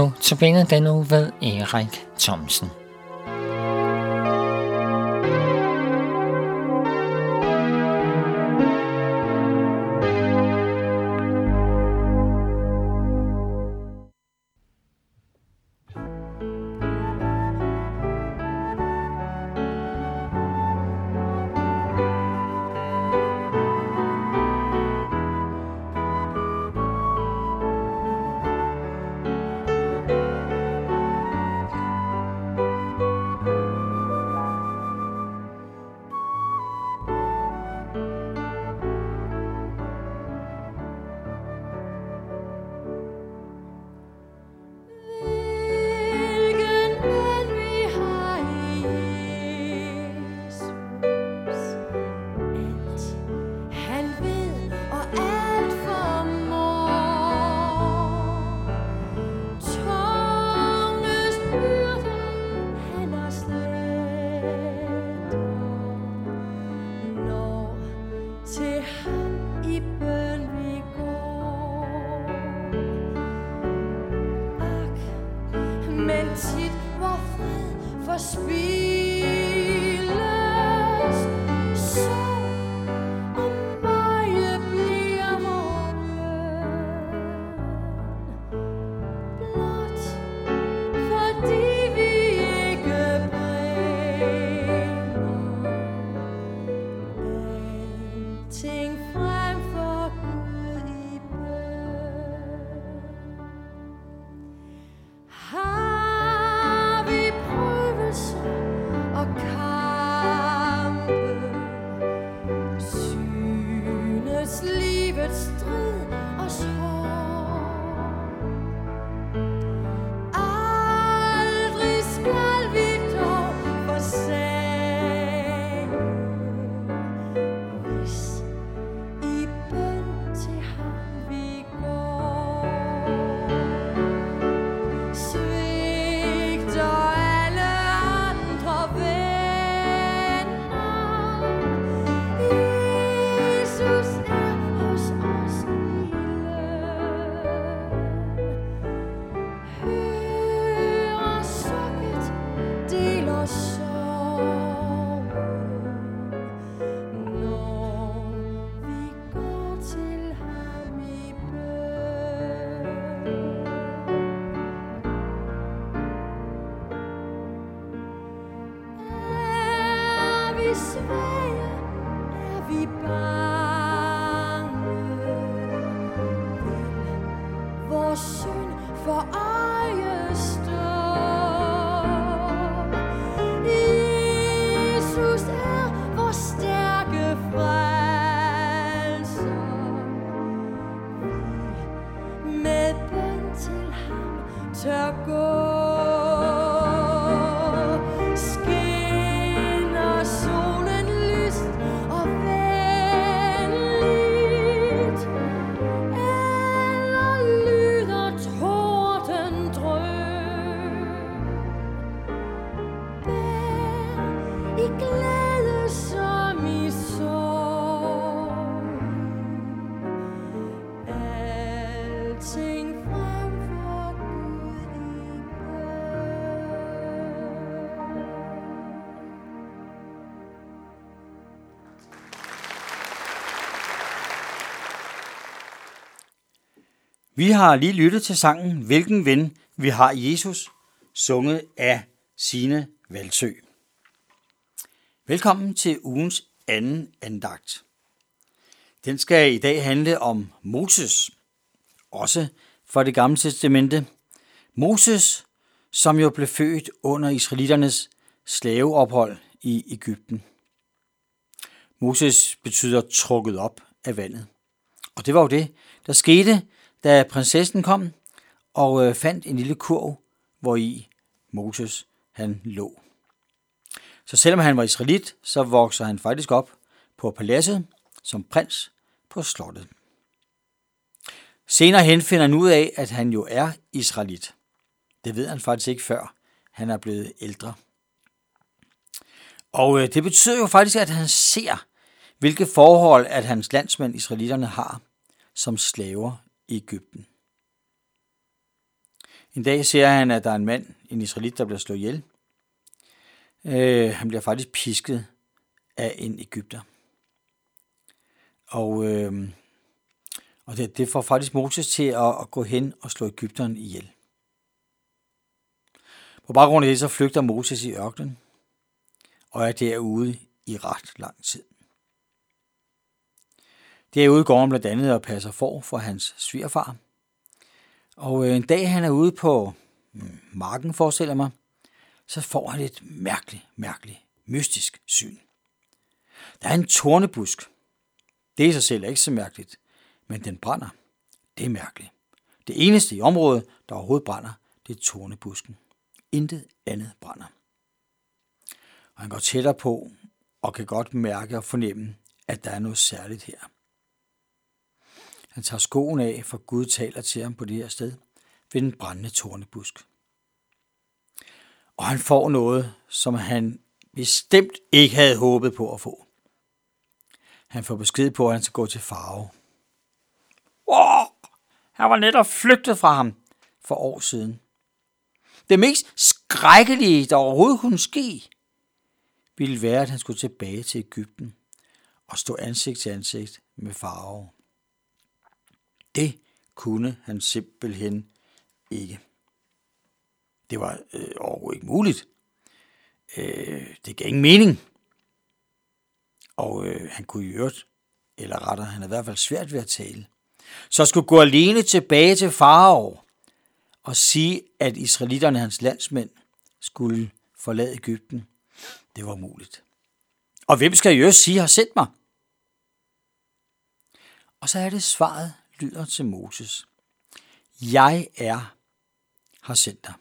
nu til Bindet den uge ved Erik Thomsen. Vi har lige lyttet til sangen Hvilken ven vi har i Jesus, sunget af Sine Valthøj. Velkommen til ugens anden andagt. Den skal i dag handle om Moses, også fra Det Gamle Testamente. Moses, som jo blev født under israeliternes slaveophold i Egypten. Moses betyder trukket op af vandet. Og det var jo det, der skete, da prinsessen kom og fandt en lille kurv, hvori Moses han lå. Så selvom han var israelit, så vokser han faktisk op på paladset som prins på slottet. Senere hen finder han ud af, at han jo er israelit. Det ved han faktisk ikke, før han er blevet ældre. Og det betyder jo faktisk, at han ser, hvilke forhold at hans landsmænd israelitterne har som slaver i Egypten. En dag ser han, at der er en mand, en israelit, der bliver slået ihjel. Han bliver faktisk pisket af en egypter. Og det får faktisk Moses til at gå hen og slå egypteren ihjel. På baggrund af det, så flygter Moses i ørkenen og er derude i ret lang tid. Derude går han blandt andet og passer for hans svigerfar. Og en dag, han er ude på marken, forestiller mig, så får han et mærkeligt, mystisk syn. Der er en tornebusk. Det i sig selv er ikke så mærkeligt, men den brænder. Det er mærkeligt. Det eneste i området, der overhovedet brænder, det er tornebusken. Intet andet brænder. Og han går tættere på og kan godt mærke og fornemme, at der er noget særligt her. Han tager skoen af, for Gud taler til ham på det her sted ved den brændende tornebusk. Og han får noget, som han bestemt ikke havde håbet på at få. Han får besked på, at han skal gå til Farao. Han var netop flygtet fra ham for år siden. Det mest skrækkelige, der overhovedet kunne ske, ville være, at han skulle tilbage til Egypten og stå ansigt til ansigt med Farao. Det kunne han simpelthen ikke. Det var overhovedet ikke muligt. Det gav ingen mening. Og han kunne i øvrigt, eller rettere, han havde i hvert fald svært ved at tale. Så skulle gå alene tilbage til Farao og sige, at israelitterne, hans landsmænd, skulle forlade Egypten. Det var umuligt. Og hvem skal i øvrigt sige, har sendt mig? Og så er det svaret, lyder til Moses. Jeg er, har sendt dig.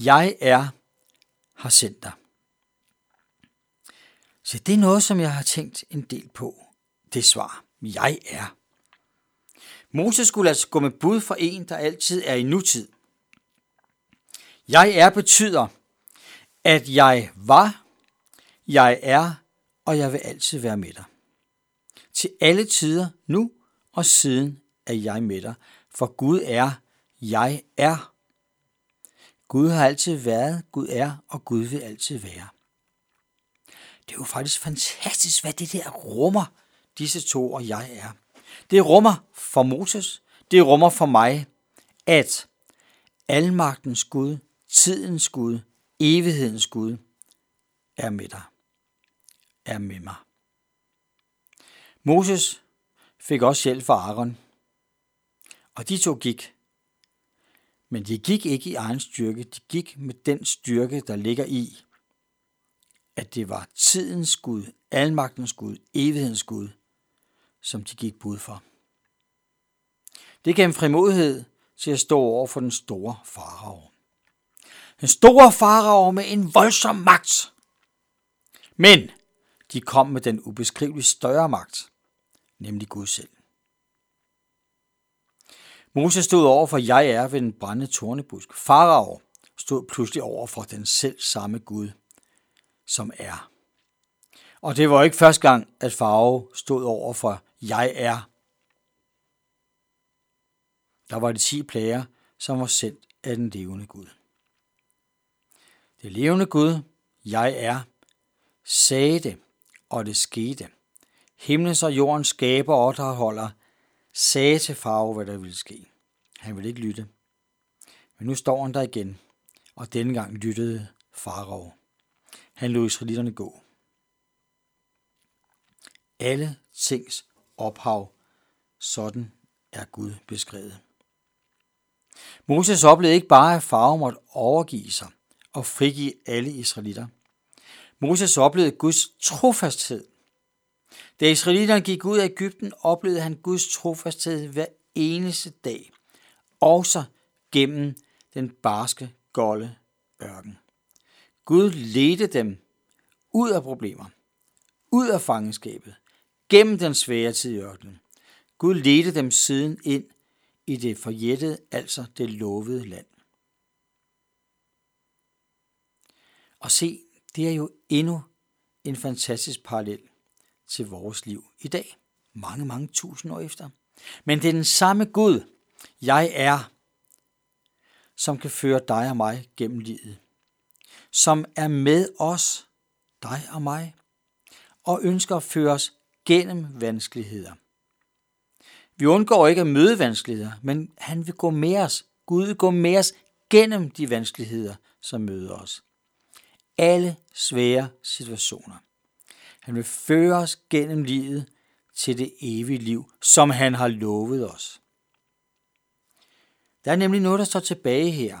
Jeg er, har sendt dig. Så det er noget, som jeg har tænkt en del på. Det svar. Jeg er. Moses skulle altså gå med bud for en, der altid er i nutid. Jeg er betyder, at jeg var, jeg er, og jeg vil altid være med dig. Til alle tider, nu og siden, er jeg med dig. For Gud er, jeg er. Gud har altid været, Gud er, og Gud vil altid være. Det er jo faktisk fantastisk, hvad det der rummer, disse to og jeg er. Det rummer for Moses, det rummer for mig, at almagtens Gud, tidens Gud, evighedens Gud er med dig, er med mig. Moses fik også hjælp fra Aron, og de to gik. Men de gik ikke i egen styrke, de gik med den styrke, der ligger i, at det var tidens Gud, almagtens Gud, evighedens Gud, som de gik bud for. Det gav en frimodighed til at stå over for den store farao. Den store farao med en voldsom magt. Men de kom med den ubeskriveligt større magt, nemlig Gud selv. Moses stod over for jeg er ved den brændende tornebusk. Farao stod pludselig over for den selv samme Gud, som er. Og det var ikke første gang, at Farao stod over for jeg er. Der var de 10 plager, som var sendt af den levende Gud. Det levende Gud, jeg er, sagde det, og det skete. Himlens og jordens skaber og opretholder sagde til Farao, hvad der ville ske. Han ville ikke lytte. Men nu står han der igen, og denne gang lyttede Farao. Han lod israelitterne gå. Alle tings ophav, sådan er Gud beskrevet. Moses oplevede ikke bare, at Farao måtte overgive sig og frigive alle israelitter. Moses oplevede Guds trofasthed. Da israelitterne gik ud af Egypten, oplevede han Guds trofasthed hver eneste dag, også gennem den barske, golde ørken. Gud ledte dem ud af problemer, ud af fangenskabet, gennem den svære tid i ørkenen. Gud ledte dem siden ind i det forjættede, altså det lovede land. Og se, det er jo endnu en fantastisk parallel til vores liv i dag, mange, mange tusind år efter. Men det er den samme Gud, jeg er, som kan føre dig og mig gennem livet, som er med os, dig og mig, og ønsker at føre os gennem vanskeligheder. Vi undgår ikke at møde vanskeligheder, men han vil gå med os. Gud vil gå med os gennem de vanskeligheder, som møder os. Alle svære situationer. Han vil føre os gennem livet til det evige liv, som han har lovet os. Der er nemlig noget, der står tilbage her.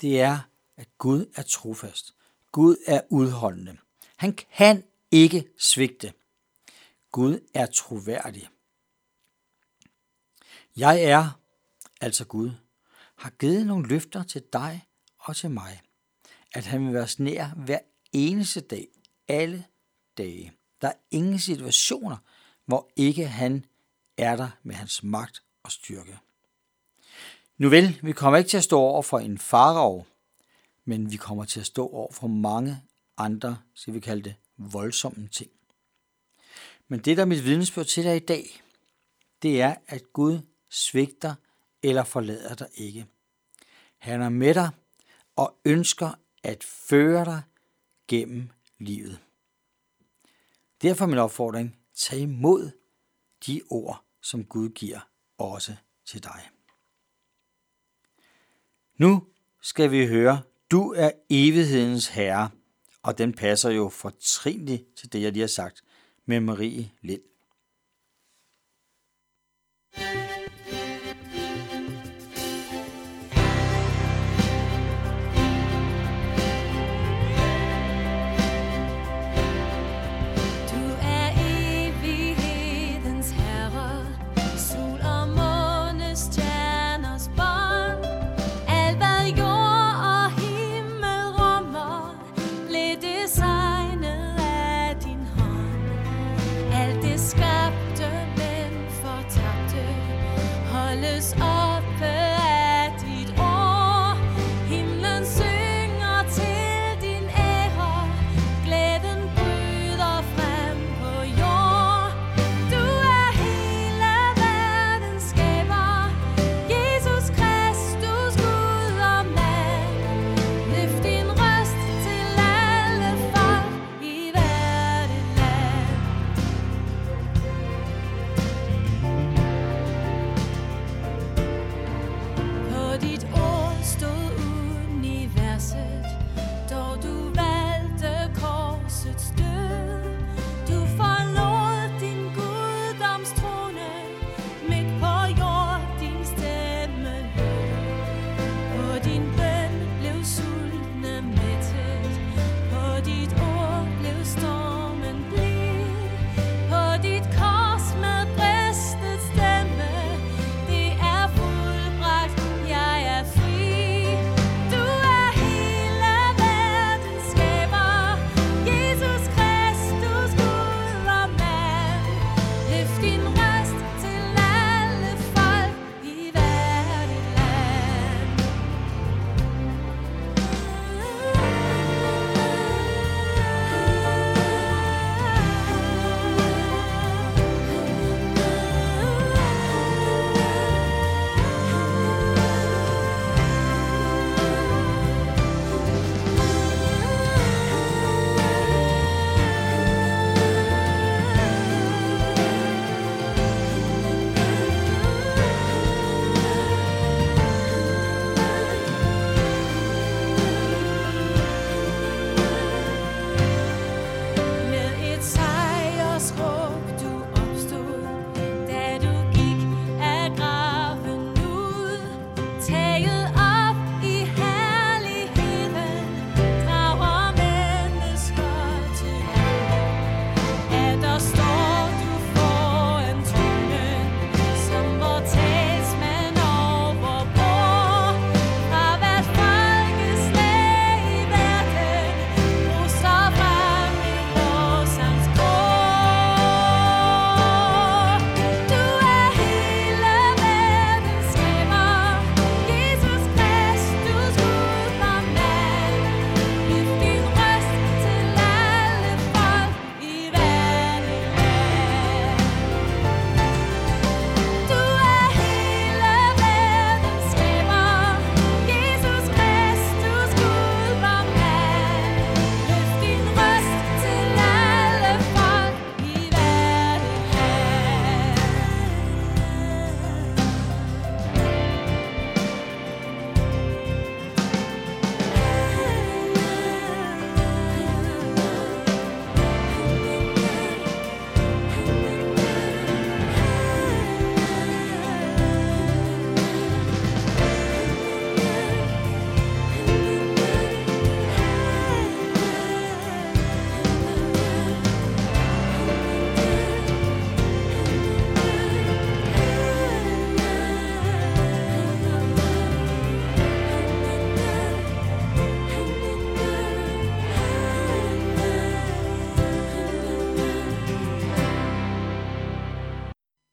Det er, at Gud er trofast. Gud er udholdende. Han kan ikke svigte. Gud er troværdig. Jeg er, altså Gud, har givet nogle løfter til dig og til mig, at han vil være os nær hver eneste dag, alle dage. Der er ingen situationer, hvor ikke han er der med hans magt og styrke. Nu vel, vi kommer ikke til at stå over for en farao, men vi kommer til at stå over for mange andre, skal vi kalde det, voldsomme ting. Men det, der er mit vidnesbyrd til dig i dag, det er, at Gud svigter eller forlader dig ikke. Han er med dig og ønsker at føre dig gennem livet. Derfor min opfordring, tag imod de ord, som Gud giver også til dig. Nu skal vi høre, du er evighedens herre, og den passer jo fortrinligt til det, jeg lige har sagt med Marie Lind.